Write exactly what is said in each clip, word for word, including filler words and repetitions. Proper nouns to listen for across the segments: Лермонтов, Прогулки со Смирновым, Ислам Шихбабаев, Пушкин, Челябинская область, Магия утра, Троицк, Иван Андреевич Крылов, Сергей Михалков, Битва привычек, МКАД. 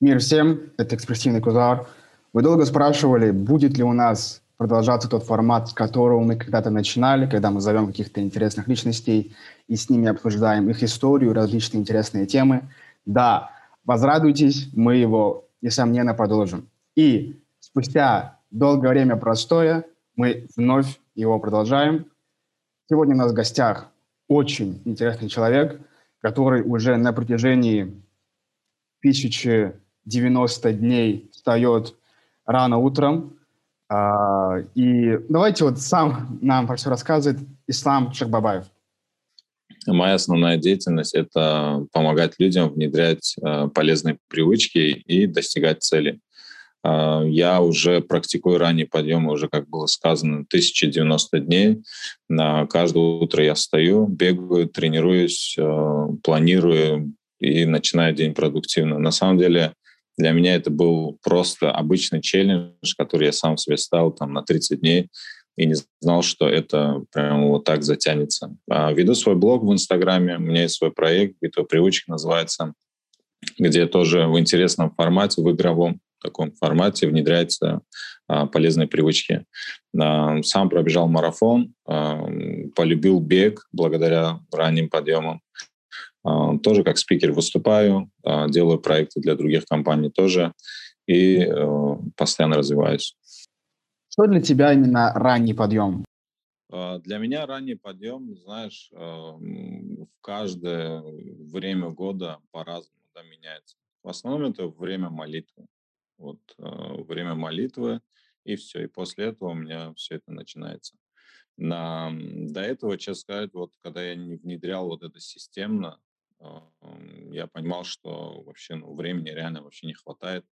Мир всем, это экспрессивный кузар. Вы долго спрашивали, будет ли у нас продолжаться тот формат, с которого мы когда-то начинали, когда мы зовем каких-то интересных личностей и с ними обсуждаем их историю, различные интересные темы. Да, возрадуйтесь, мы его, несомненно, продолжим. И спустя долгое время простоя мы вновь его продолжаем. Сегодня у нас в гостях очень интересный человек, который уже на протяжении тысячи девяносто дней встает рано утром. И давайте вот сам нам про все рассказывает Ислам Шихбабаев. Моя основная деятельность – это помогать людям внедрять полезные привычки и достигать цели. Я уже практикую ранние подъемы, уже, как было сказано, тысяча девяносто дней. Каждое утро я встаю, бегаю, тренируюсь, планирую и начинаю день продуктивно. На самом деле для меня это был просто обычный челлендж, который я сам себе ставил там, на тридцать дней и не знал, что это прямо вот так затянется. Веду свой блог в Инстаграме, у меня есть свой проект, «Битва привычек» называется, где тоже в интересном формате, в игровом таком формате внедряются полезные привычки. Сам пробежал марафон, полюбил бег благодаря ранним подъемам. Тоже как спикер выступаю, делаю проекты для других компаний тоже и постоянно развиваюсь. Что для тебя именно ранний подъем? Для меня ранний подъем, знаешь, в каждое время года по-разному, да, меняется. В основном это время молитвы. Вот время молитвы, и все. И после этого у меня все это начинается. На, до этого, честно сказать, вот когда я не внедрял вот это системно, я понимал, что вообще ну, времени реально вообще не хватает.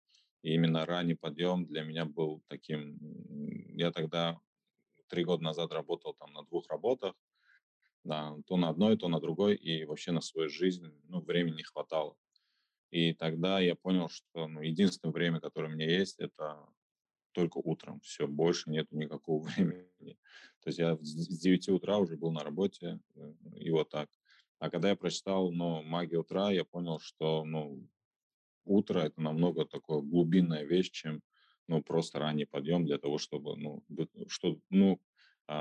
И именно ранний подъем для меня был таким... Я тогда три года назад работал там на двух работах, да, то на одной, то на другой, и вообще на свою жизнь ну, времени не хватало. И тогда я понял, что ну, единственное время, которое у меня есть, это только утром. Все, больше нет никакого времени. То есть я с девяти утра уже был на работе, и вот так. А когда я прочитал ну, «Магию утра», я понял, что ну, утро – это намного такая глубинная вещь, чем ну, просто ранний подъем для того, чтобы ну, что, ну,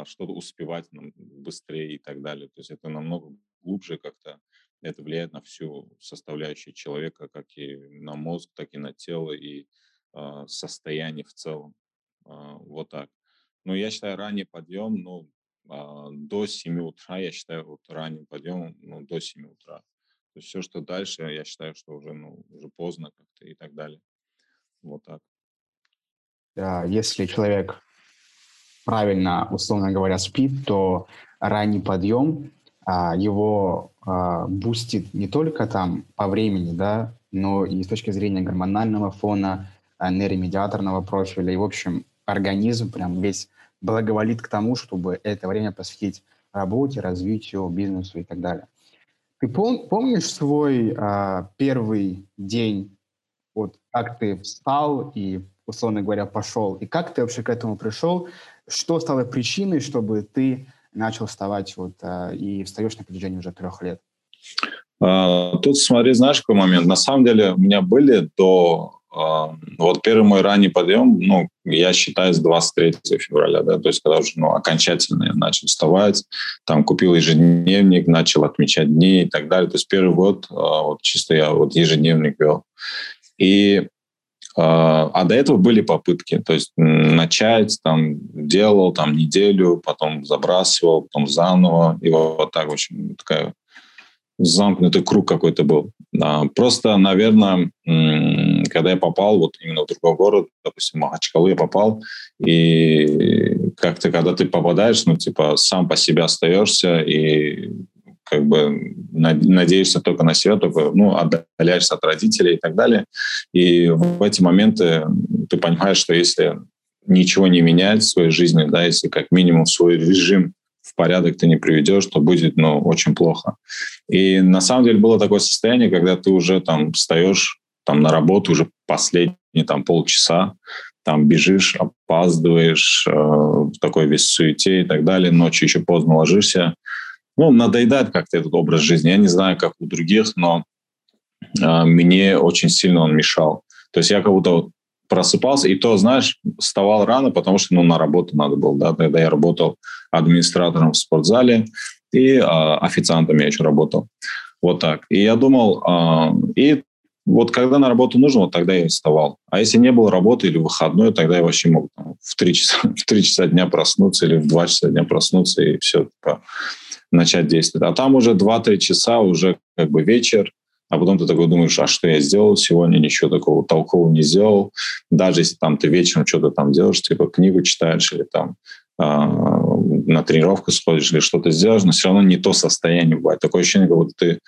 что-то успевать ну, быстрее и так далее. То есть это намного глубже как-то. Это влияет на всю составляющую человека, как и на мозг, так и на тело и э, состояние в целом. Э, вот так. Но я считаю, ранний подъем, ну, э, до семи утра, я считаю, вот ранний подъем, ну, до семи утра. То есть все, что дальше, я считаю, что уже, ну, уже поздно как-то и так далее. Вот так. Да, если человек правильно, условно говоря, спит, то ранний подъем его а, бустит не только там по времени, да, но и с точки зрения гормонального фона, нейромедиаторного профиля. И, в общем, организм прям весь благоволит к тому, чтобы это время посвятить работе, развитию, бизнесу и так далее. Ты пом- помнишь свой а, первый день, вот как ты встал и, условно говоря, пошел? И как ты вообще к этому пришел? Что стало причиной, чтобы ты начал вставать вот, и встаешь на протяжении уже трех лет? Тут смотри, знаешь, какой момент. На самом деле у меня были до... Вот первый мой ранний подъем, ну, я считаю, с двадцать третьего февраля, да, то есть когда уже ну, окончательно я начал вставать, там купил ежедневник, начал отмечать дни и так далее. То есть первый год вот, чисто я вот ежедневник вел. И А до этого были попытки, то есть начать, там, делал там, неделю, потом забрасывал, потом заново, и вот так, в общем, такая замкнутый круг какой-то был. Просто, наверное, когда я попал вот именно в другой город, допустим, в Махачкалу я попал, и как-то, когда ты попадаешь, ну, типа, сам по себе остаешься и как бы надеешься только на себя, только ну, отдаляешься от родителей и так далее. И в эти моменты ты понимаешь, что если ничего не менять в своей жизни, да, если как минимум свой режим в порядок ты не приведешь, то будет ну, очень плохо. И на самом деле было такое состояние, когда ты уже там встаешь там, на работу уже последние там, полчаса, там бежишь, опаздываешь, э, такой весь в суете и так далее, ночью еще поздно ложишься. Ну, надоедает как-то этот образ жизни. Я не знаю, как у других, но э, мне очень сильно он мешал. То есть я как будто вот просыпался, и то, знаешь, вставал рано, потому что, ну, на работу надо было, да, тогда я работал администратором в спортзале, и э, официантом я еще работал, вот так. И я думал, э, и вот когда на работу нужно, вот тогда я вставал. А если не было работы или выходной, тогда я вообще мог там, в три часа, в три часа дня проснуться или в два часа дня проснуться и все, типа, начать действовать. А там уже два-три часа, уже как бы вечер, а потом ты такой думаешь, а что я сделал сегодня, ничего такого толкового не сделал. Даже если там ты вечером что-то там делаешь, типа книгу читаешь или там э, на тренировку сходишь или что-то сделаешь, но все равно не то состояние бывает. Такое ощущение, как будто ты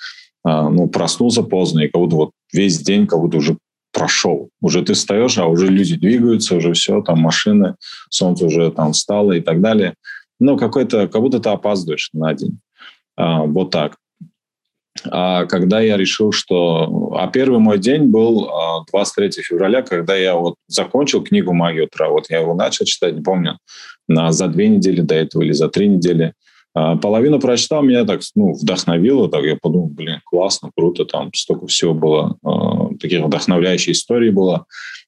ну, проснулся поздно, и как будто вот весь день как будто уже прошел. Уже ты встаешь, а уже люди двигаются, уже все, там машины, солнце уже там встало и так далее. Ну, какой-то, как будто ты опаздываешь на день. А, вот так. А когда я решил, что... А первый мой день был двадцать третьего февраля, когда я вот закончил книгу «Магия утра». Вот я его начал читать, не помню, на... за две недели до этого или за три недели. Половину прочитал, меня так ну, вдохновило, так я подумал, блин, классно, круто, там столько всего было, э, таких вдохновляющих историй было.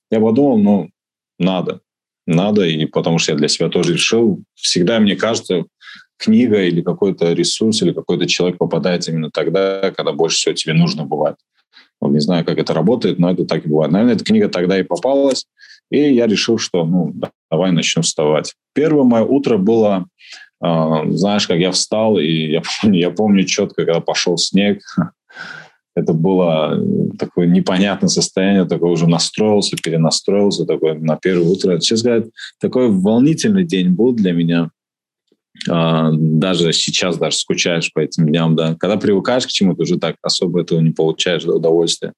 Я подумал, ну, надо, надо, и потому что я для себя тоже решил. Всегда, мне кажется, книга или какой-то ресурс, или какой-то человек попадается именно тогда, когда больше всего тебе нужно бывает. Ну, не знаю, как это работает, но это так и бывает. Наверное, эта книга тогда и попалась, и я решил, что, ну, давай начнем вставать. Первое мое утро было... Знаешь, как я встал, и я помню, я помню четко, когда пошел снег, это было такое непонятное состояние, такое уже настроился, перенастроился, такое на первое утро. Честно говоря, такой волнительный день был для меня. Даже сейчас даже скучаешь по этим дням, да. Когда привыкаешь к чему-то, уже так особо этого не получаешь, да, удовольствия.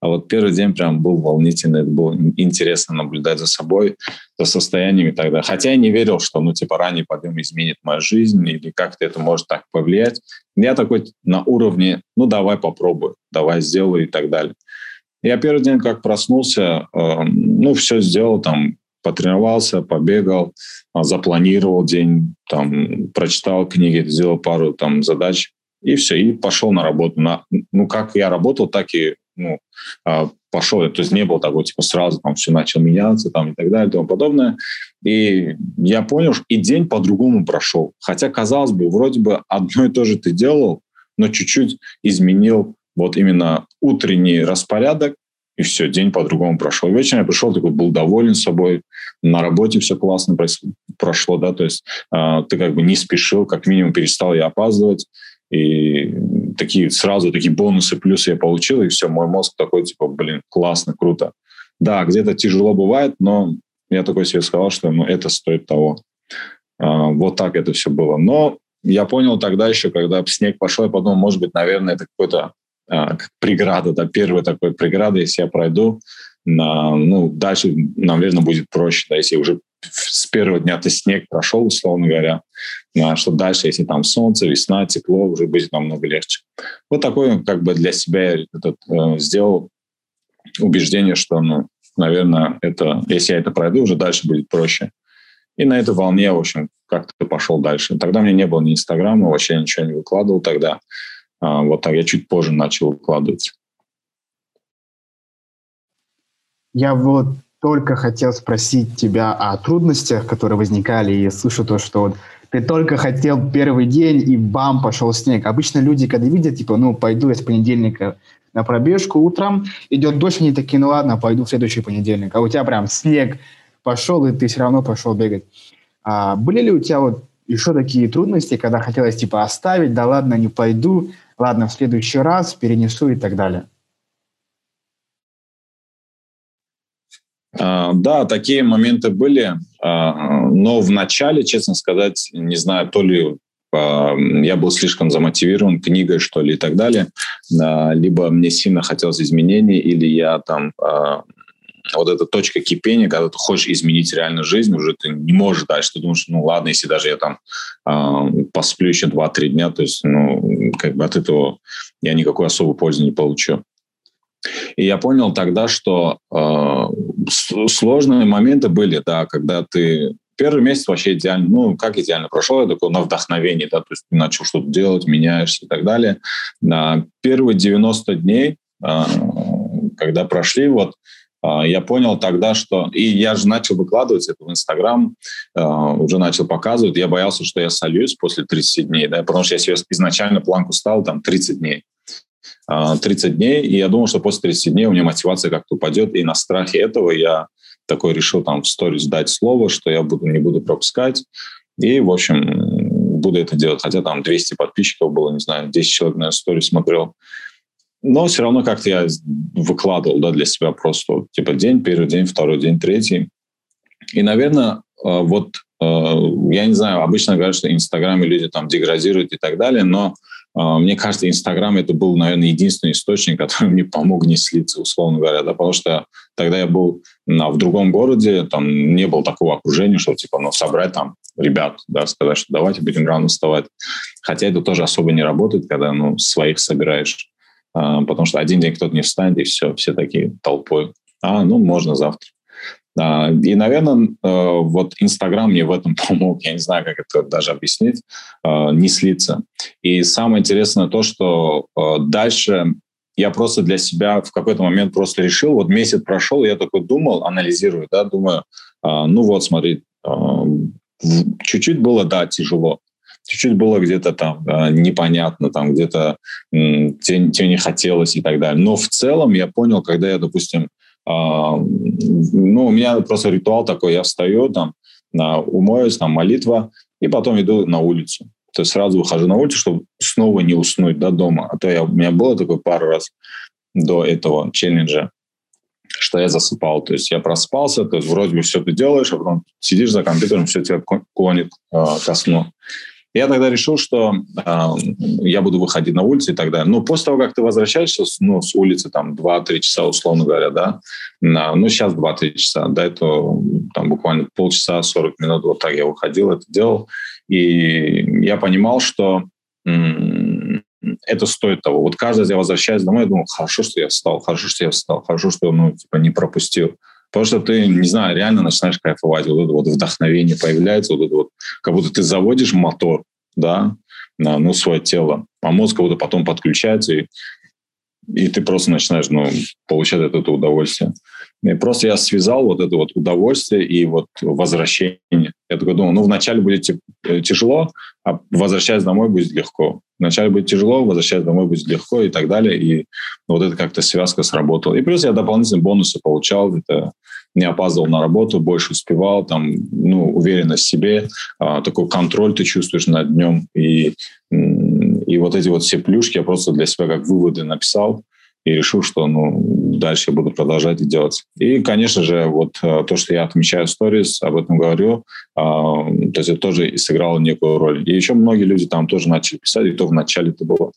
А вот первый день прям был волнительный, это было интересно наблюдать за собой, за состояниями тогда. Хотя я не верил, что, ну, типа, ранний подъем изменит мою жизнь или как-то это может так повлиять. Я такой на уровне, ну, давай попробую, давай сделаю и так далее. Я первый день как проснулся, э, ну, все сделал, там, потренировался, побегал, запланировал день, там, прочитал книги, сделал пару, там, задач и все, и пошел на работу. На, ну, как я работал, так и ну, пошел, то есть не было такого, типа, сразу там все начал меняться там, и так далее, и тому подобное. И я понял, что и день по-другому прошел. Хотя, казалось бы, вроде бы одно и то же ты делал, но чуть-чуть изменил вот именно утренний распорядок, и все, день по-другому прошел. Вечером я пришел, такой был доволен собой, на работе все классно прошло, да, то есть э, ты как бы не спешил, как минимум перестал я опаздывать, и такие сразу такие бонусы, плюсы я получил, и все, мой мозг такой, типа, блин, классно, круто. Да, где-то тяжело бывает, но я такой себе сказал, что ну, это стоит того. А, вот так это все было. Но я понял тогда еще, когда снег пошел, я подумал, может быть, наверное, это какой-то а, как преграда, да, первая такая преграда, если я пройду, на, ну, дальше, наверное, будет проще, да, если уже с первого дня ты снег прошел, условно говоря, что дальше, если там солнце, весна, тепло, уже будет намного легче. Вот такое как бы для себя я этот, э, сделал убеждение, что, ну, наверное, это, если я это пройду, уже дальше будет проще. И на этой волне я, в общем, как-то пошел дальше. Тогда у меня не было ни Инстаграма, вообще я ничего не выкладывал тогда. Э, вот так я чуть позже начал выкладывать. Я вот... Только хотел спросить тебя о трудностях, которые возникали, и слышу то, что вот ты только хотел первый день, и бам, пошел снег. Обычно люди, когда видят, типа, ну, пойду я с понедельника на пробежку утром, идет дождь, они такие, ну ладно, пойду в следующий понедельник. А у тебя прям снег пошел, и ты все равно пошел бегать. А были ли у тебя вот еще такие трудности, когда хотелось, типа, оставить, да ладно, не пойду, ладно, в следующий раз перенесу и так далее? Uh, да, такие моменты были, uh, но в начале, честно сказать, не знаю, то ли uh, я был слишком замотивирован книгой, что ли, и так далее, uh, либо мне сильно хотелось изменений, или я там... Uh, вот эта точка кипения, когда ты хочешь изменить реально жизнь, уже ты не можешь дальше, ты думаешь, ну ладно, если даже я там э, посплю еще два-три дня, то есть, ну, как бы от этого я никакой особой пользы не получу. И я понял тогда, что э, сложные моменты были, да, когда ты первый месяц вообще идеально, ну, как идеально прошел, я такой на вдохновении, да, то есть ты начал что-то делать, меняешься и так далее. Да, первые девяносто дней, э, когда прошли, вот Я понял тогда, что... И я же начал выкладывать это в Инстаграм, уже начал показывать. Я боялся, что я сольюсь после тридцати дней, да, потому что я себе изначально планку ставил там тридцать дней. тридцать дней, и я думал, что после тридцати дней у меня мотивация как-то упадет, и на страхе этого я такой решил там в сторис дать слово, что я буду, не буду пропускать, и, в общем, буду это делать. Хотя там двести подписчиков было, не знаю, десять человек на сторис смотрел. Но все равно как-то я выкладывал, да, для себя просто, типа, день, первый день, второй день, третий. И, наверное, вот, я не знаю, обычно говорят, что в Инстаграме люди там деградируют и так далее, но мне кажется, Инстаграм это был, наверное, единственный источник, который мне помог не слиться, условно говоря, да, потому что тогда я был на, в другом городе, там не было такого окружения, что типа, ну, собрать там ребят, да, сказать, что давайте будем рано вставать. Хотя это тоже особо не работает, когда, ну, своих собираешь, а, потому что один день кто-то не встанет, и все, все такие толпой. А, ну, можно завтра. А, и, наверное, вот Инстаграм мне в этом помог, я не знаю, как это даже объяснить, не слиться. И самое интересное то, что дальше я просто для себя в какой-то момент просто решил, вот месяц прошел, я такой думал, анализирую, да, думаю, ну вот, смотри, чуть-чуть было, да, тяжело, чуть-чуть было где-то там непонятно, там где-то тебе, тебе не хотелось и так далее. Но в целом я понял, когда я, допустим, ну, у меня просто ритуал такой, я встаю, там, умоюсь, там, молитва, и потом иду на улицу. То есть сразу выхожу на улицу, чтобы снова не уснуть до дома. А то я, у меня было такое пару раз до этого челленджа, что я засыпал. То есть я проспался, то есть вроде бы все ты делаешь, а потом сидишь за компьютером, все тебя клонит э, ко сну. Я тогда решил, что э, я буду выходить на улицу и так далее. Но после того, как ты возвращаешься, ну, с улицы там два-три часа, условно говоря, да, на, ну, сейчас два-три часа, до этого там буквально полчаса, сорок минут, вот так я выходил, это делал. И я понимал, что м- это стоит того. Вот каждый раз я возвращаюсь домой, я думал, хорошо, что я встал, хорошо, что я встал, хорошо, что, ну, типа, не пропустил. Потому что ты, не знаю, реально начинаешь кайфовать. Вот это вот вдохновение появляется, вот это вот, как будто ты заводишь мотор, да, на, ну, свое тело, а мозг как будто потом подключается, и, и ты просто начинаешь, ну, получать от этого удовольствие. И просто я связал вот это вот удовольствие и вот возвращение. Я такой думал, ну, вначале будет тяжело, а возвращаясь домой будет легко. Вначале будет тяжело, возвращаясь домой будет легко и так далее. И вот это как-то связка сработала. И плюс я дополнительные бонусы получал. Это не опаздывал на работу, больше успевал, там, ну, уверенность в себе, такой контроль ты чувствуешь над днем. И, и вот эти вот все плюшки я просто для себя как выводы написал. И решил, что, ну, дальше я буду продолжать и делать. И, конечно же, вот то, что я отмечаю в сторис, об этом говорю, э, то есть это тоже сыграло некую роль. И еще многие люди там тоже начали писать, и то вначале это было,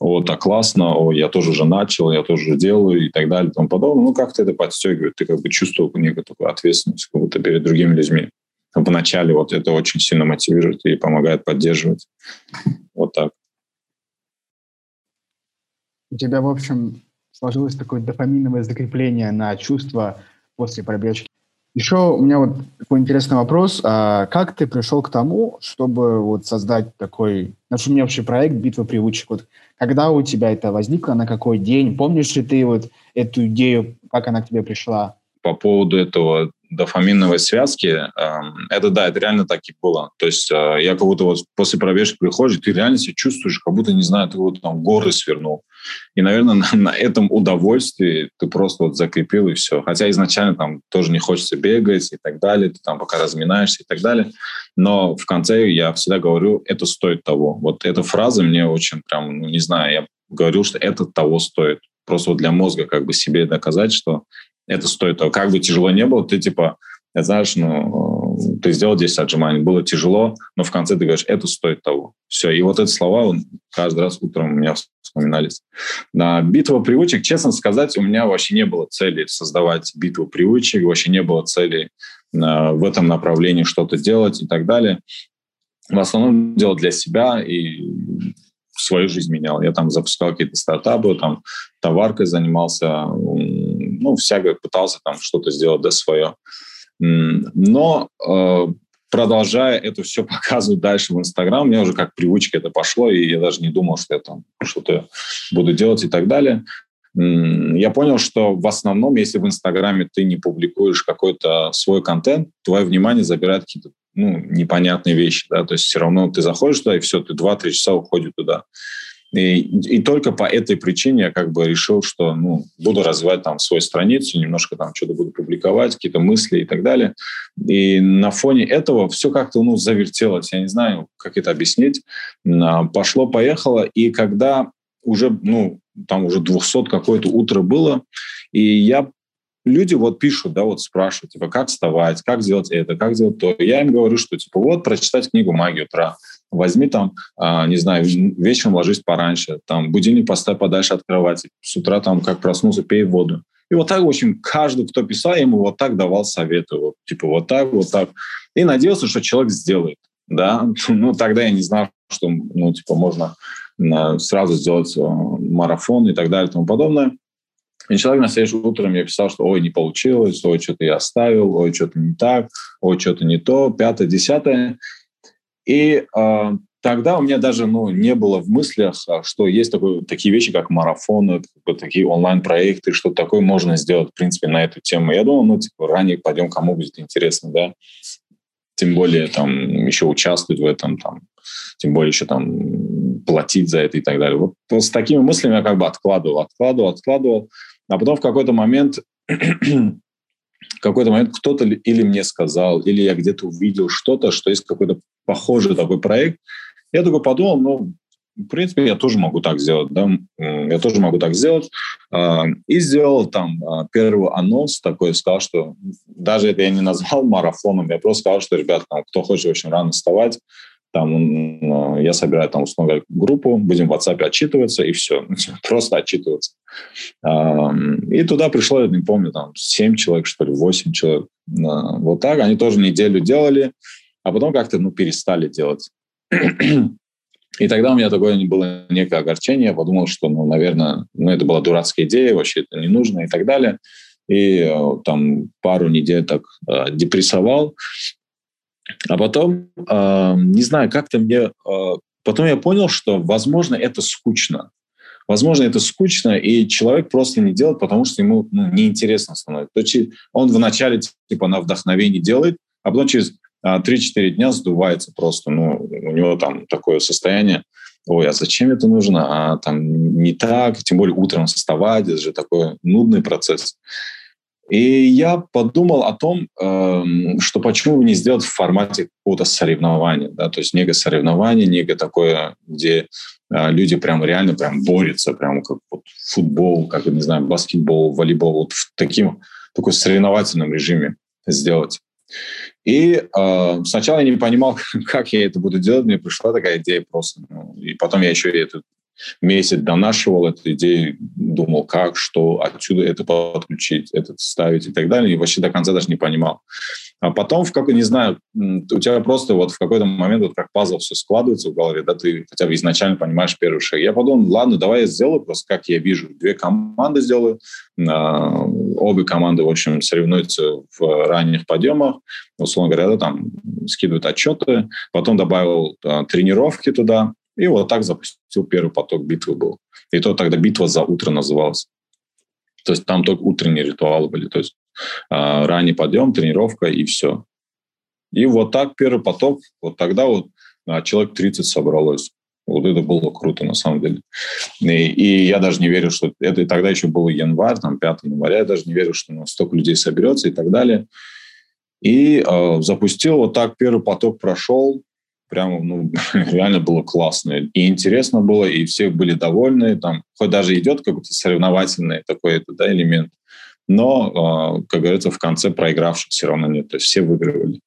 о, так классно, о, я тоже уже начал, я тоже уже делаю и так далее, и тому подобное. Ну, как-то это подстегивает, ты как бы чувствовал некую такую ответственность как будто перед другими людьми. Вначале вот это очень сильно мотивирует и помогает поддерживать. Вот так. У тебя, в общем, сложилось такое дофаминовое закрепление на чувства после пробежки. Еще у меня вот такой интересный вопрос. А как ты пришел к тому, чтобы вот создать такой нашумевший проект «Битва привычек»? Вот когда у тебя это возникло, на какой день? Помнишь ли ты вот эту идею, как она к тебе пришла? По поводу этого дофаминовой связки, это да, это реально так и было. То есть я как будто вот после пробежки приходишь, ты реально себя чувствуешь, как будто, не знаю, ты вот там горы свернул. И, наверное, на, на этом удовольствии ты просто вот закрепил и все. Хотя изначально там тоже не хочется бегать и так далее, ты там пока разминаешься и так далее. Но в конце я всегда говорю, это стоит того. Вот эта фраза мне очень прям, ну, не знаю, я говорил, что это того стоит. Просто вот для мозга как бы себе доказать, что это стоит того. Как бы тяжело не было, ты типа, знаешь, ну, ты сделал десять отжиманий, было тяжело, но в конце ты говоришь, это стоит того. Все, и вот эти слова каждый раз утром у меня вспоминались. На битва привычек, честно сказать, у меня вообще не было цели создавать битву привычек, вообще не было цели в этом направлении что-то делать и так далее. В основном делал для себя и свою жизнь менял. Я там запускал какие-то стартапы, там товаркой занимался, ну, всякое пытался там что-то сделать, да, свое. Но э, продолжая это все показывать дальше в Инстаграм, у меня уже как привычка это пошло, и я даже не думал, что я там что-то буду делать и так далее. я понял, что в основном, если в Инстаграме ты не публикуешь какой-то свой контент, твое внимание забирают какие-то ну, непонятные вещи, да, то есть все равно ты заходишь туда, и все, ты два-три часа уходишь туда. И, и только по этой причине я как бы решил, что ну, буду развивать там свою страницу, немножко там что-то буду публиковать, какие-то мысли и так далее. И на фоне этого все как-то ну, завертелось, я не знаю, как это объяснить. Пошло-поехало, и когда уже, ну, там уже двухсот какое-то утро было, и я... Люди вот пишут, да, вот спрашивают, типа, как вставать, как сделать это, как сделать то. Я им говорю, что, типа, вот, прочитать книгу «Магия утра», возьми там, а, не знаю, вечером ложись пораньше, там, будильник поставь подальше от кровати, с утра там, как проснулся, пей воду. И вот так, в общем, каждый, кто писал, я ему вот так давал советы, вот, типа, вот так, вот так. И надеялся, что человек сделает, да. Ну, тогда я не знал, что, ну, типа, можно сразу сделать марафон и так далее и тому подобное. И человек на следующее утро мне писал, что «Ой, не получилось», «Ой, что-то я оставил», «Ой, что-то не так», «Ой, что-то не то», пятое, десятое. И э, тогда у меня даже ну, не было в мыслях, что есть такой, такие вещи, как марафоны, такие онлайн-проекты, что такое можно сделать, в принципе, на эту тему. Я думал, ну, типа, ранее пойдем, кому будет интересно, да. Тем более, там, еще участвовать в этом, там, тем более, еще, там, платить за это и так далее. Вот, вот с такими мыслями я как бы откладывал, откладывал, откладывал. А потом в какой-то момент, в какой-то момент кто-то или мне сказал, или я где-то увидел что-то, что есть какой-то похожий такой проект. Я такой подумал, ну, в принципе, я тоже могу так сделать, да, я тоже могу так сделать. И сделал там первый анонс такой, сказал, что даже это я не назвал марафоном, я просто сказал, что, ребята, там, кто хочет очень рано вставать, там, я собираю там условную группу, будем в WhatsApp отчитываться, и все, просто отчитываться. И туда пришло, я не помню, там семь человек, что ли, восемь человек. Вот так, они тоже неделю делали, а потом как-то, ну, перестали делать. И тогда у меня такое было некое огорчение, я подумал, что, ну, наверное, ну, это была дурацкая идея, вообще это не нужно и так далее. И там пару недель так депрессовал. А потом, э, не знаю, как-то мне... Э, потом я понял, что, возможно, это скучно. Возможно, это скучно, и человек просто не делает, потому что ему ну, неинтересно становится. То есть он вначале типа на вдохновении делает, а потом через э, три-четыре дня сдувается просто. Ну, у него там такое состояние. Ой, а зачем это нужно? А там не так, тем более утром вставать. Это же такой нудный процесс. И я подумал о том, что почему бы не сделать в формате какого-то соревнования, да, то есть некое соревнование, некое такое, где люди прям реально прям борются, прям как вот футбол, как, не знаю, баскетбол, волейбол, вот в таким, такой соревновательном режиме сделать. И э, сначала я не понимал, как я это буду делать, мне пришла такая идея просто, ну, и потом я еще эту месяц донашивал эту идею, думал, как, что, отсюда это подключить, это ставить и так далее, и вообще до конца даже не понимал. А потом, в какой, не знаю, у тебя просто вот в какой-то момент вот как пазл все складывается в голове, да, ты хотя бы изначально понимаешь первый шаг. Я подумал, ладно, давай я сделаю просто, как я вижу, две команды сделаю, обе команды, в общем, соревнуются в ранних подъемах, условно говоря, там скидывают отчеты, потом добавил тренировки туда, и вот так запустил первый поток, битвы был. И то тогда битва за утро называлась. То есть там только утренние ритуалы были. То есть э, ранний подъем, тренировка и все. И вот так первый поток, вот тогда вот человек тридцать собралось. Вот это было круто на самом деле. И, и я даже не верил, что... это и тогда еще был январь, там пятого января. Я даже не верил, что ну, столько людей соберется и так далее. И э, запустил вот так, первый поток прошел. Прямо, ну, реально было классно. И интересно было, и все были довольны. Там, хоть даже идет какой-то соревновательный такой да, элемент, но, как говорится, в конце проигравших все равно нет. То есть все выигрывали.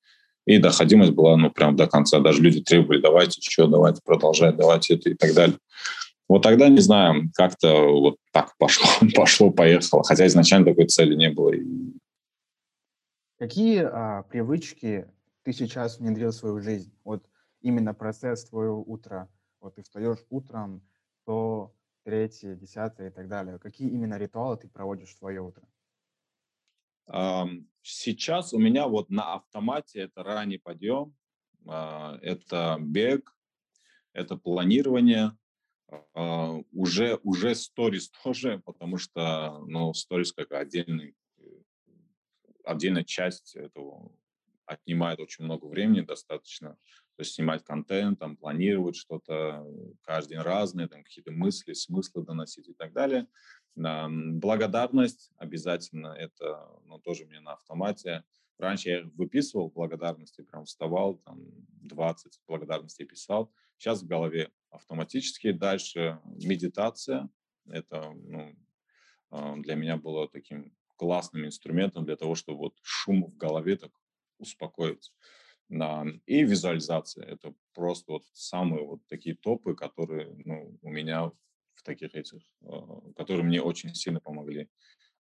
И доходимость была, ну, прям до конца. Даже люди требовали, давайте еще, давайте продолжать, давайте это и так далее. Вот тогда, не знаю, как-то вот так пошло, пошло, поехало. Хотя изначально такой цели не было. Какие а, привычки ты сейчас внедрил в свою жизнь? Вот именно процесс твоего утра. Вот ты встаешь утром, то третье, десятое и так далее. Какие именно ритуалы ты проводишь в твое утро? Сейчас у меня вот на автомате это ранний подъем, это бег, это планирование, Uh, уже, уже сторис тоже, потому что, ну, сторис как отдельный, отдельная часть этого отнимает очень много времени достаточно. То есть снимать контент, там, планировать что-то, каждый день разные, там, какие-то мысли, смыслы доносить и так далее. Uh, благодарность обязательно, это, ну, тоже мне на автомате. Раньше я выписывал благодарности, прям вставал, там, двадцать благодарностей писал. Сейчас в голове автоматически. Дальше медитация. Это, ну, для меня было таким классным инструментом для того, чтобы вот шум в голове так успокоить. И визуализация. Это просто вот самые вот такие топы, которые, ну, у меня в таких этих, которые мне очень сильно помогли.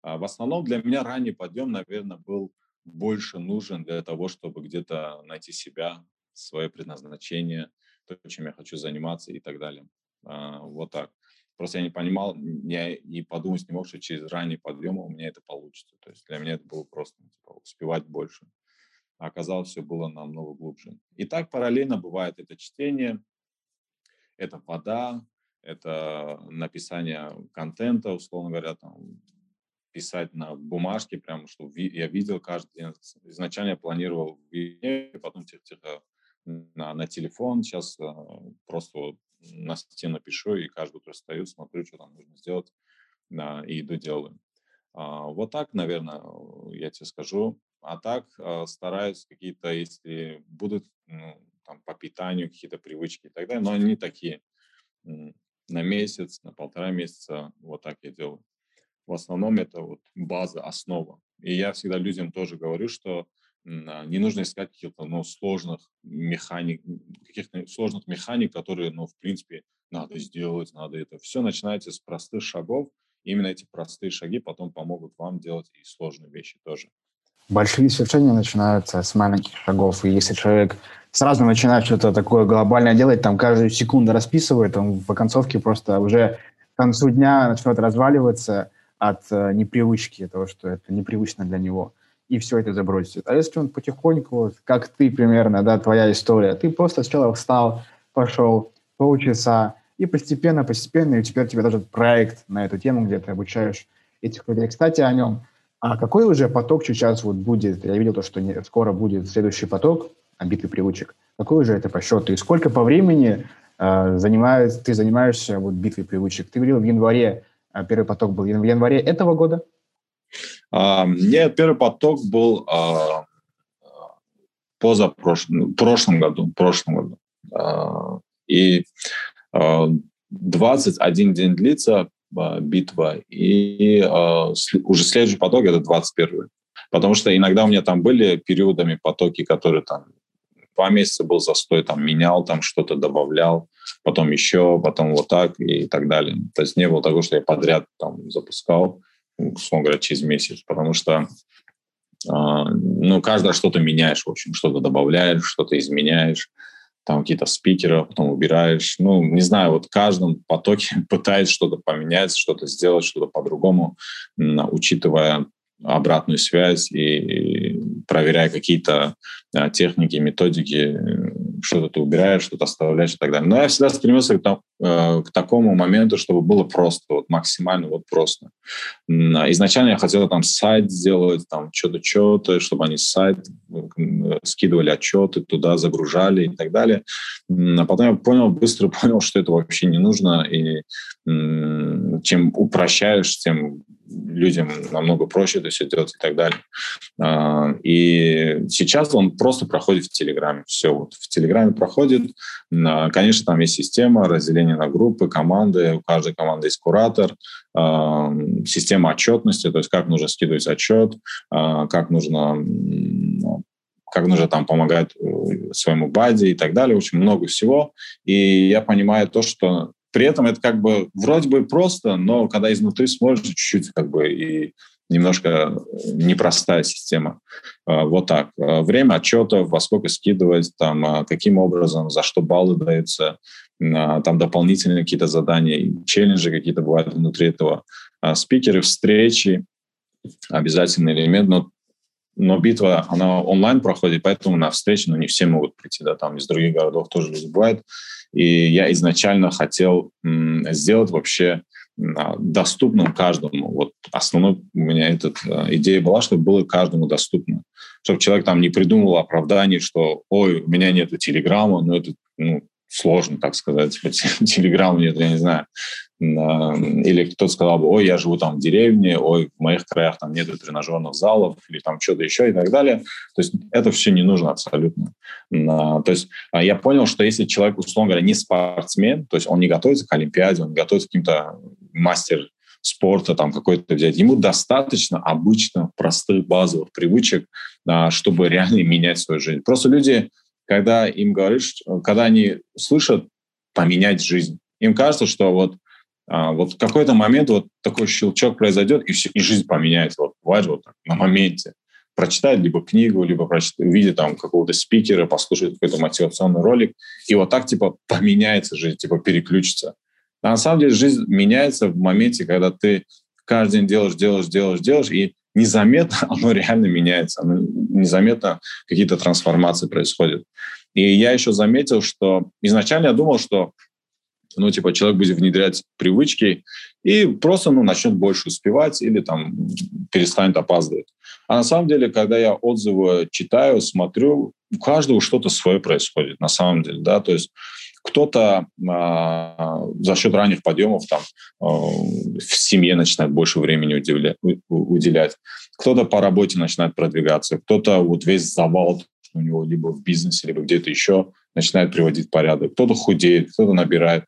В основном для меня ранний подъем, наверное, был больше нужен для того, чтобы где-то найти себя, свое предназначение, то, чем я хочу заниматься и так далее. А, вот так. Просто я не понимал, я и подумать не мог, что через ранние подъемы у меня это получится. То есть для меня это было просто типа, успевать больше. А оказалось, все было намного глубже. И так параллельно бывает это чтение, это вода, это написание контента, условно говоря, там, писать на бумажке, прям, чтобы я видел каждый день. Изначально я планировал, потом тихо-тихо на, на телефон. Сейчас э, просто на стену пишу и каждое утро встаю, смотрю, что там нужно сделать, да, и иду делаю. А, вот так, наверное, я тебе скажу. А так э, стараюсь какие-то, если будут, ну, там, по питанию какие-то привычки и так далее, но они такие на месяц, на полтора месяца. Вот так я делаю. В основном это вот база, основа. И я всегда людям тоже говорю, что не нужно искать каких-то, ну, сложных механик, каких-то сложных механик, которые, ну, в принципе, надо сделать, надо это. Все начинается с простых шагов. Именно эти простые шаги потом помогут вам делать и сложные вещи тоже. Большие свершения начинаются с маленьких шагов. И если человек сразу начинает что-то такое глобальное делать, там каждую секунду расписывает, он по концовке просто уже к концу дня начнет разваливаться от непривычки, того, что это непривычно для него, и все это забросит. А если он потихоньку, вот, как ты примерно, да, твоя история, ты просто сначала встал, пошел полчаса, и постепенно, постепенно, и теперь у тебя даже проект на эту тему, где ты обучаешь этих людей. Кстати, о нем. А какой уже поток сейчас вот будет? Я видел то, что не, скоро будет следующий поток «Битвы привычек». Какой уже это по счету? И сколько по времени э, занимает, ты занимаешься вот, «Битвой привычек»? Ты говорил, в январе первый поток был в январе этого года? А, нет, первый поток был а, позапрошлом, в прошлом году. В прошлом году. А, и а, двадцать один день длится а, битва, и а, с, уже следующий поток – это двадцать первый. Потому что иногда у меня там были периодами потоки, которые там два месяца был застой, там менял, там что-то добавлял, потом еще, потом вот так и так далее. То есть не было того, что я подряд там запускал, условно говоря, через месяц, потому что, э, ну, каждое что-то меняешь, в общем, что-то добавляешь, что-то изменяешь, там какие-то спикеры, потом убираешь. Ну, не знаю, вот в каждом потоке пытаюсь что-то поменять, что-то сделать, что-то по-другому, учитывая обратную связь и проверяя какие-то техники, методики, что-то ты убираешь, что-то оставляешь и так далее. Но я всегда стремился к, там, к такому моменту, чтобы было просто, вот максимально вот просто. Изначально я хотел там сайт сделать, там что-то, что-то, чтобы они сайт скидывали, отчеты туда загружали и так далее. А потом я понял, быстро понял, что это вообще не нужно, и чем упрощаешь, тем людям намного проще это все делать и так далее. И сейчас он просто проходит в Телеграме. Все вот в Телеграме проходит. Конечно, там есть система разделения на группы, команды. У каждой команды есть куратор, система отчетности, то есть как нужно скидывать отчет, как нужно, как нужно там помогать своему баде и так далее. Очень много всего. И я понимаю то, что при этом это как бы вроде бы просто, но когда изнутри смотришь, чуть-чуть как бы и немножко непростая система. Вот так. Время отчетов, во сколько скидывать, там, каким образом, за что баллы даются, там дополнительные какие-то задания, челленджи какие-то бывают внутри этого. Спикеры, встречи, обязательный элемент, но Но битва, она онлайн проходит, поэтому на встречу, но не все могут прийти, да, там из других городов тоже люди бывают. И я изначально хотел сделать вообще доступным каждому. Вот основной у меня эта идея была, чтобы было каждому доступно. Чтобы человек там не придумывал оправданий, что «Ой, у меня нету телеграмма», но это ну, сложно, так сказать, телеграмма нет, я не знаю. Или кто-то сказал бы «Ой, я живу там в деревне», «Ой, в моих краях там нету тренажерных залов», или там что-то еще и так далее. То есть это все не нужно абсолютно. То есть я понял, что если человек, условно говоря, не спортсмен, то есть он не готовится к Олимпиаде, он не готовится к каким-то мастер спорта там какой-то взять, ему достаточно обычно простых базовых привычек, чтобы реально менять свою жизнь. Просто люди, когда им говоришь, когда они слышат «поменять жизнь», им кажется, что вот, вот в какой-то момент вот такой щелчок произойдет, и, все, и жизнь поменяется. Вот, бывает вот так, на моменте. Прочитает либо книгу, либо прочитает, увидит там какого-то спикера, послушает какой-то мотивационный ролик, и вот так типа поменяется жизнь, типа переключится. А на самом деле жизнь меняется в моменте, когда ты каждый день делаешь, делаешь, делаешь, делаешь, и незаметно оно реально меняется, оно незаметно какие-то трансформации происходят. И я еще заметил, что изначально я думал, что ну, типа, человек будет внедрять привычки и просто, ну, начнет больше успевать или там перестанет опаздывать. А на самом деле, когда я отзывы читаю, смотрю, у каждого что-то свое происходит на самом деле, да, то есть кто-то а, за счет ранних подъемов там, а, в семье начинает больше времени удивля, у, уделять, кто-то по работе начинает продвигаться, кто-то вот весь завал у него либо в бизнесе, либо где-то еще начинает приводить порядок, кто-то худеет, кто-то набирает,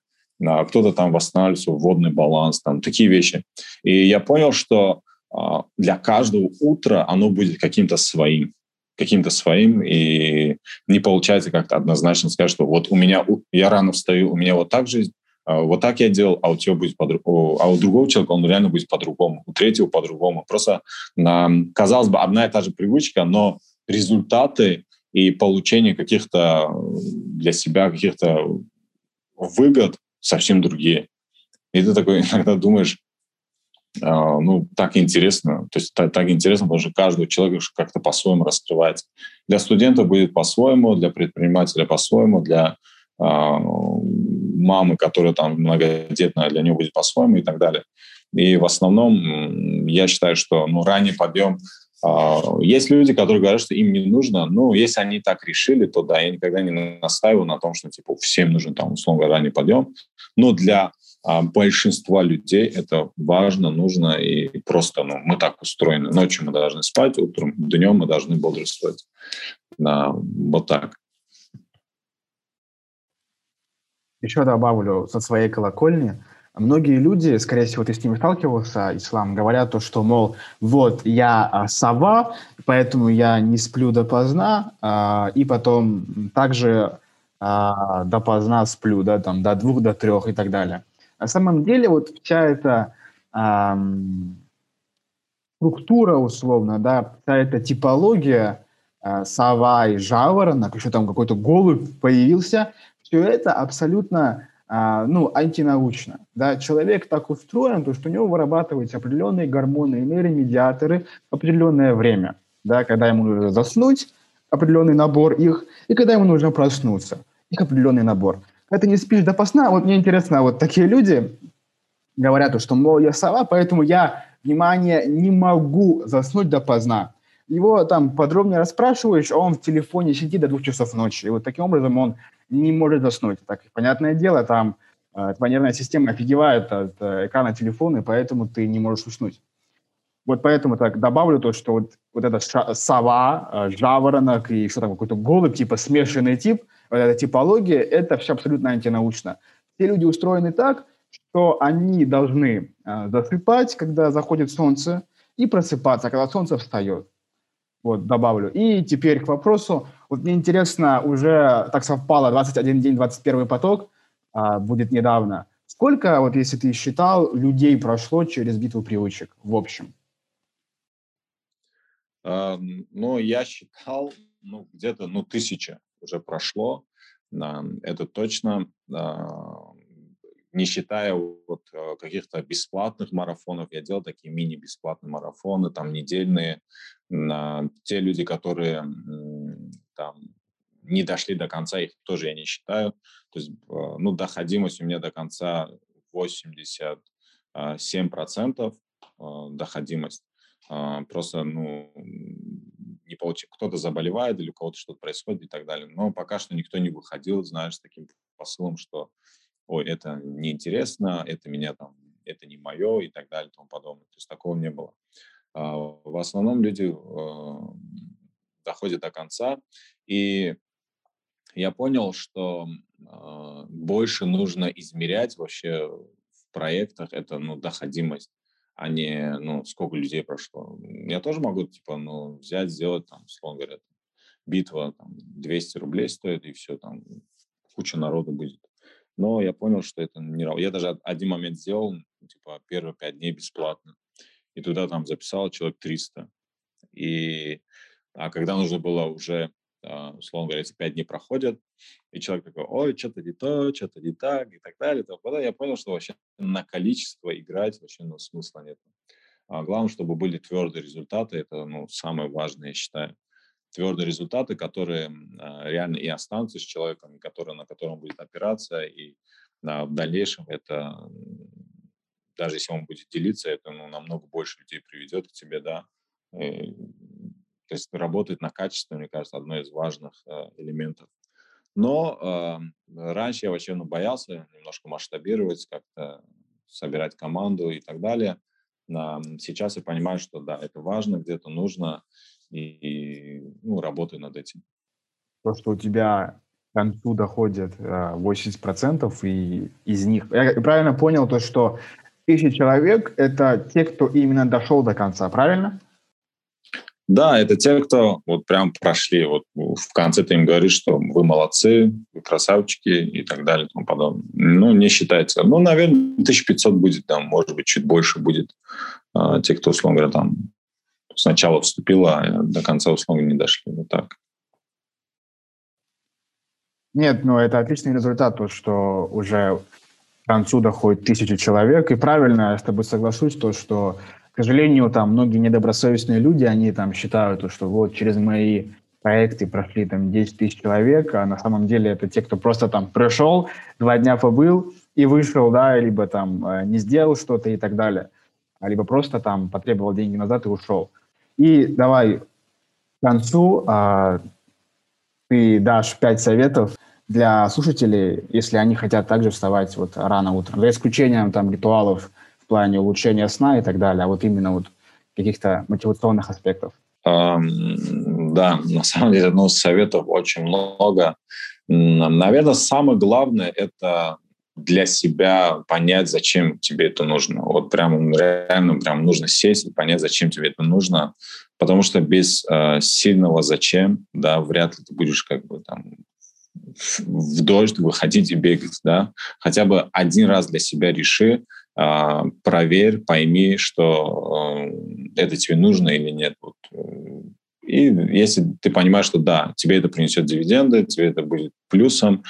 а, кто-то там восстанавливает свой водный баланс, там, такие вещи. И я понял, что а, для каждого утра оно будет каким-то своим. каким-то своим, и не получается как-то однозначно сказать, что вот у меня, я рано встаю, у меня вот так жизнь, вот так я делал, а у тебя будет по-другому, а у другого человека он реально будет по-другому, у третьего по-другому. Просто, казалось бы, одна и та же привычка, но результаты и получение каких-то для себя, каких-то выгод совсем другие. И ты такой иногда думаешь, ну, так интересно, то есть так, так интересно, потому что каждый человек как-то по-своему раскрывается. Для студента будет по-своему, для предпринимателя по-своему, для э, мамы, которая там многодетная, для нее будет по-своему и так далее. И в основном я считаю, что ну, ранний подъем... Э, есть люди, которые говорят, что им не нужно, но если они так решили, то да, я никогда не настаиваю на том, что типа всем нужен там, условно говоря, ранний подъем, но для А большинства людей это важно, нужно и просто, ну, мы так устроены. Ночью мы должны спать, утром, днем мы должны бодрствовать. Да, вот так. Еще добавлю со своей колокольни. Многие люди, скорее всего, ты с ними сталкивался, Ислам, говорят то, что, мол, вот я сова, поэтому я не сплю допоздна, и потом также допоздна сплю, да, там, до двух, до трех и так далее. На самом деле вот вся эта э, структура условно, да, вся эта типология э, сова и жаворонок, еще там какой-то голубь появился, все это абсолютно э, ну, антинаучно. Да. Человек так устроен, то, что у него вырабатываются определенные гормоны, нейромедиаторы в определенное время, да, когда ему нужно заснуть, определенный набор их, и когда ему нужно проснуться, их определенный набор. Это не спишь допоздна. Вот мне интересно, вот такие люди говорят, что, мол, я сова, поэтому я, внимание, не могу заснуть допоздна. Его там подробнее расспрашиваешь, а он в телефоне сидит до двух часов ночи. И вот таким образом он не может заснуть. Так, понятное дело, там э, твоя нервная система офигевает от э, экрана телефона, и поэтому ты не можешь уснуть. Вот поэтому так добавлю то, что вот, вот эта ша- сова, э, жаворонок и что там, какой-то голубь, типа смешанный тип, вот эта типология, это все абсолютно антинаучно. Все люди устроены так, что они должны э, засыпать, когда заходит солнце, и просыпаться, когда солнце встает. Вот, добавлю. И теперь к вопросу. Вот мне интересно, уже так совпало, двадцать один день, двадцать первый поток, э, будет недавно. Сколько, вот если ты считал, людей прошло через битву привычек в общем? Э, ну, я считал, ну, где-то, ну, тысяча. Уже прошло, это точно, не считая вот каких-то бесплатных марафонов, я делал такие мини-бесплатные марафоны, там недельные, те люди, которые там не дошли до конца, их тоже я не считаю. То есть, ну, доходимость у меня до конца восемьдесят семь процентов доходимость. Просто, ну, не получ... кто-то заболевает или у кого-то что-то происходит и так далее. Но пока что никто не выходил, знаешь, с таким посылом, что, ой, это неинтересно, это меня там, это не мое и так далее и тому подобное. То есть такого не было. В основном люди доходят до конца, и я понял, что больше нужно измерять вообще в проектах это, ну, доходимость, а не, ну, сколько людей прошло. Я тоже могу, типа, ну, взять, сделать, там, словно говоря, там, битва, там, двести рублей стоит, и все, там, куча народу будет. Но я понял, что это не работает. Я даже один момент сделал, типа, первые пять дней бесплатно. И туда там записал человек триста. И а когда нужно было уже, условно говоря, эти пять дней проходят, и человек такой, ой, что-то не то, что-то не так, и так далее. Я понял, что вообще на количество играть вообще, ну, смысла нет. А главное, чтобы были твердые результаты. Это, ну, самое важное, я считаю. Твердые результаты, которые реально и останутся с человеком, который, на котором будет опираться, и на, в дальнейшем это... Даже если он будет делиться, это, ну, намного больше людей приведет к тебе, да. И, то есть работать на качество, мне кажется, одно из важных э, элементов. Но э, раньше я вообще, ну, боялся немножко масштабировать, как-то собирать команду и так далее. Но сейчас я понимаю, что да, это важно, где-то нужно, и, и, ну, работаю над этим. То, что у тебя... к концу доходят восемьдесят процентов, и из них... Я правильно понял то, что тысяча человек – это те, кто именно дошел до конца, правильно? Да, это те, кто вот прям прошли. Вот в конце ты им говоришь, что вы молодцы, вы красавчики и так далее и тому подобное. Ну, не считается. Ну, наверное, тысяча пятьсот будет, там, может быть, чуть больше будет. Те, кто, условно говоря, там сначала вступил, а до конца, условно, не дошли. Вот так. Нет, ну это отличный результат, то, что уже к концу доходит тысячи человек. И правильно, я с тобой соглашусь, то, что, к сожалению, там многие недобросовестные люди, они там считают, что вот через мои проекты прошли там десять тысяч человек, а на самом деле это те, кто просто там пришел, два дня побыл и вышел, да, либо там не сделал что-то и так далее, либо просто там потребовал деньги назад и ушел. И давай к концу... Ты дашь пять советов для слушателей, если они хотят также вставать вот рано утром, за исключением там ритуалов в плане улучшения сна и так далее, а вот именно вот каких-то мотивационных аспектов. Um, да, на самом деле, ну, советов очень много. Наверное, самое главное — это для себя понять, зачем тебе это нужно. Вот прям реально прям нужно сесть и понять, зачем тебе это нужно. Потому что без э, сильного зачем, да, вряд ли ты будешь как бы там в дождь выходить и бегать, да. Хотя бы один раз для себя реши, э, проверь, пойми, что э, это тебе нужно или нет. Вот. И если ты понимаешь, что да, тебе это принесет дивиденды, тебе это будет плюсом,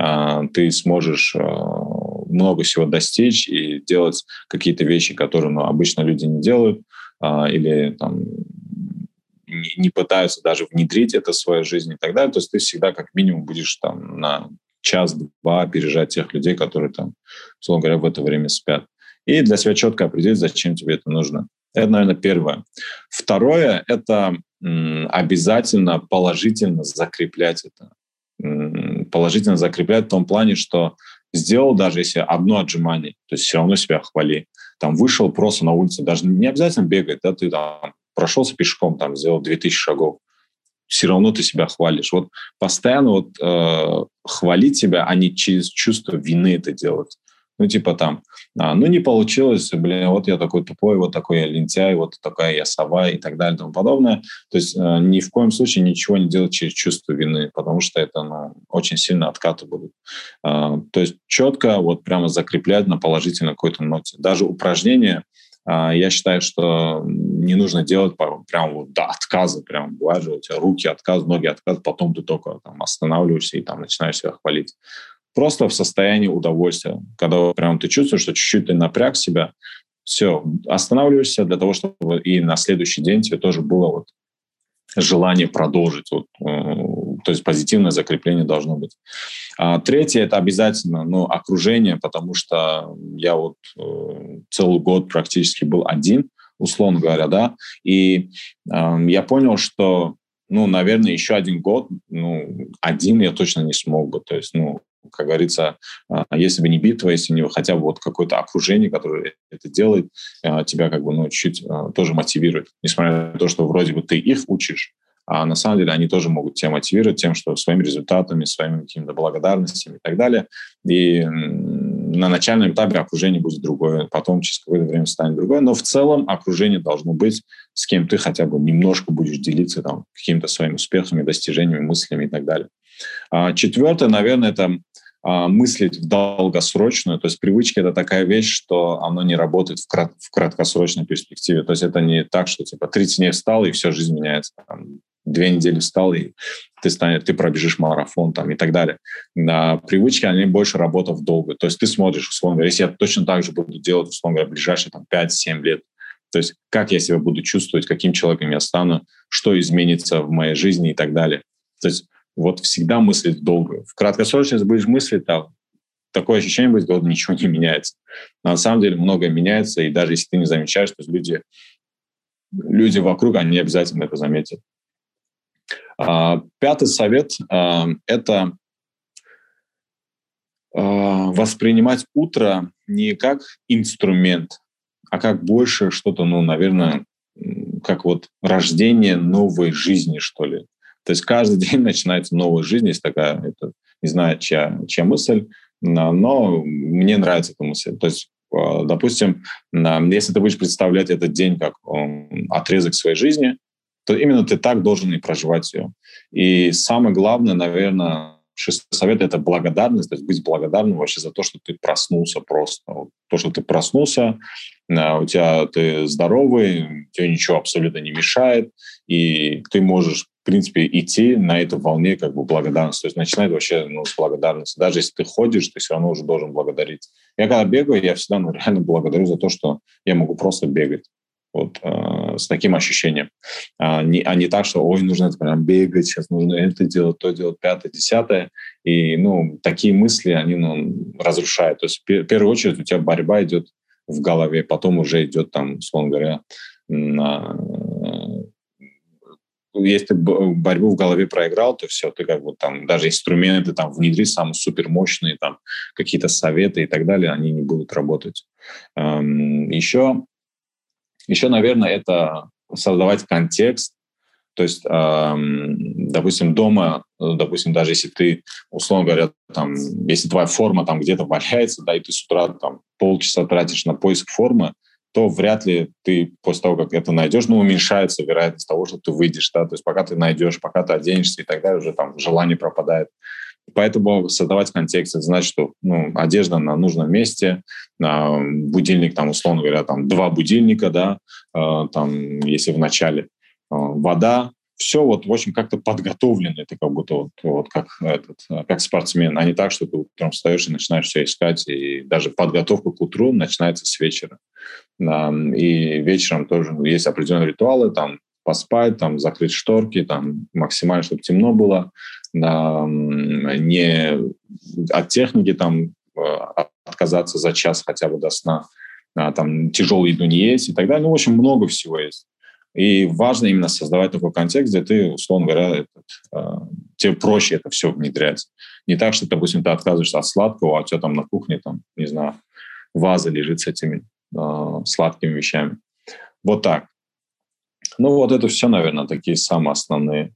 э, ты сможешь э, много всего достичь и делать какие-то вещи, которые, ну, обычно люди не делают, э, или там... не пытаются даже внедрить это в свою жизнь и так далее. То есть ты всегда как минимум будешь там на час-два опережать тех людей, которые там, условно говоря, в это время спят. И для себя четко определить, зачем тебе это нужно. Это, наверное, первое. Второе — это м, обязательно положительно закреплять это. М, положительно закреплять в том плане, что сделал даже если одно отжимание, то есть все равно себя хвали. Там вышел просто на улицу, даже не обязательно бегать, да, ты там прошелся пешком, там, сделал две тысячи шагов, все равно ты себя хвалишь. Вот постоянно вот, э, хвалить себя, а не через чувство вины это делать. Ну, типа там, а, ну, не получилось, блин, вот я такой тупой, вот такой я лентяй, вот такая я сова и так далее и тому подобное. То есть э, ни в коем случае ничего не делать через чувство вины, потому что это, ну, очень сильно откаты будут. Э, то есть четко вот прямо закреплять на положительной какой-то ноте. Даже упражнения, я считаю, что не нужно делать прям вот до отказа, прям бывает же у тебя руки отказ, ноги отказ, потом ты только там останавливаешься и там начинаешь себя хвалить. Просто в состоянии удовольствия, когда прям ты чувствуешь, что чуть-чуть ты напряг себя, все, останавливаешься для того, чтобы и на следующий день тебе тоже было вот желание продолжить вот, то есть позитивное закрепление должно быть. А третье — это обязательно, ну, окружение, потому что я вот э, целый год практически был один, условно говоря, да, и э, я понял, что, ну, наверное, еще один год, ну, один я точно не смог бы, то есть, ну, как говорится, если бы не битва, если не хотя бы вот какое-то окружение, которое это делает, тебя как бы, ну, чуть тоже мотивирует. Несмотря на то, что вроде бы ты их учишь, а на самом деле они тоже могут тебя мотивировать тем, что своими результатами, своими какими-то благодарностями и так далее. И на начальном этапе окружение будет другое, потом через какое-то время станет другое. Но в целом окружение должно быть, с кем ты хотя бы немножко будешь делиться там какими-то своими успехами, достижениями, мыслями и так далее. Четвертое, наверное, это мыслить в долгосрочную, то есть привычки — это такая вещь, что оно не работает в, крат- в краткосрочной перспективе, то есть это не так, что типа тридцать дней встал и все, жизнь меняется, там, две недели встал и ты, станешь, ты пробежишь марафон там, и так далее. А привычки, они больше работают долго, то есть ты смотришь, условно говоря, если я точно так же буду делать, условно говоря, ближайшие там, пять-семь лет, то есть как я себя буду чувствовать, каким человеком я стану, что изменится в моей жизни и так далее. То есть вот всегда мыслить долго. В краткосрочности будешь мыслить, там, такое ощущение будет, что ничего не меняется. Но на самом деле многое меняется, и даже если ты не замечаешь, то люди, люди вокруг, они обязательно это заметят. А, пятый совет а, – это а, воспринимать утро не как инструмент, а как больше что-то, ну, наверное, как вот рождение новой жизни, что ли. То есть каждый день начинается новая жизнь, есть такая, это, не знаю, чья, чья мысль, но мне нравится эта мысль. То есть, допустим, если ты будешь представлять этот день как отрезок своей жизни, то именно ты так должен и проживать ее. И самое главное, наверное, шестой совет — это благодарность, то есть быть благодарным вообще за то, что ты проснулся просто. То, что ты проснулся, у тебя ты здоровый, тебе ничего абсолютно не мешает, и ты можешь в принципе, идти на этой волне как бы благодарности. То есть начинает вообще, ну, с благодарности. Даже если ты ходишь, ты все равно уже должен благодарить. Я когда бегаю, я всегда, ну, реально благодарю за то, что я могу просто бегать. Вот э, с таким ощущением. А не, а не так, что, ой, нужно это прям бегать, сейчас нужно это делать, то делать, пятое, десятое. И, ну, такие мысли, они, ну, разрушают. То есть в первую очередь у тебя борьба идет в голове, потом уже идет там, условно говоря, на... Если ты борьбу в голове проиграл, то все, ты как бы там даже инструменты там внедри, самые супермощные, там какие-то советы и так далее, они не будут работать. Еще, еще, наверное, это создавать контекст. То есть, допустим, дома, допустим, даже если ты, условно говоря, там, если твоя форма там где-то валяется, да, и ты с утра там полчаса тратишь на поиск формы, то вряд ли ты после того, как это найдешь, ну, уменьшается вероятность того, что ты выйдешь, да, то есть пока ты найдешь, пока ты оденешься и так далее, уже там желание пропадает. Поэтому создавать контекст, это значит, что, ну, одежда на нужном месте, будильник, там, условно говоря, там, два будильника, да, там, если в начале, вода, все вот, в общем, как-то подготовлено, ты как будто вот, вот как, этот, как спортсмен, а не так, что ты утром встаешь и начинаешь все искать, и даже подготовка к утру начинается с вечера. И вечером тоже есть определенные ритуалы, там, поспать, там, закрыть шторки, там, максимально, чтобы темно было, не от техники там отказаться за час хотя бы до сна, там, тяжелую еду не есть и так далее. Ну, в общем, много всего есть. И важно именно создавать такой контекст, где ты, условно говоря, этот, тебе проще это все внедрять. Не так, что, допустим, ты отказываешься от сладкого, а у тебя там на кухне, там, не знаю, ваза лежит с этими э, сладкими вещами. Вот так. Ну, вот это все, наверное, такие самые основные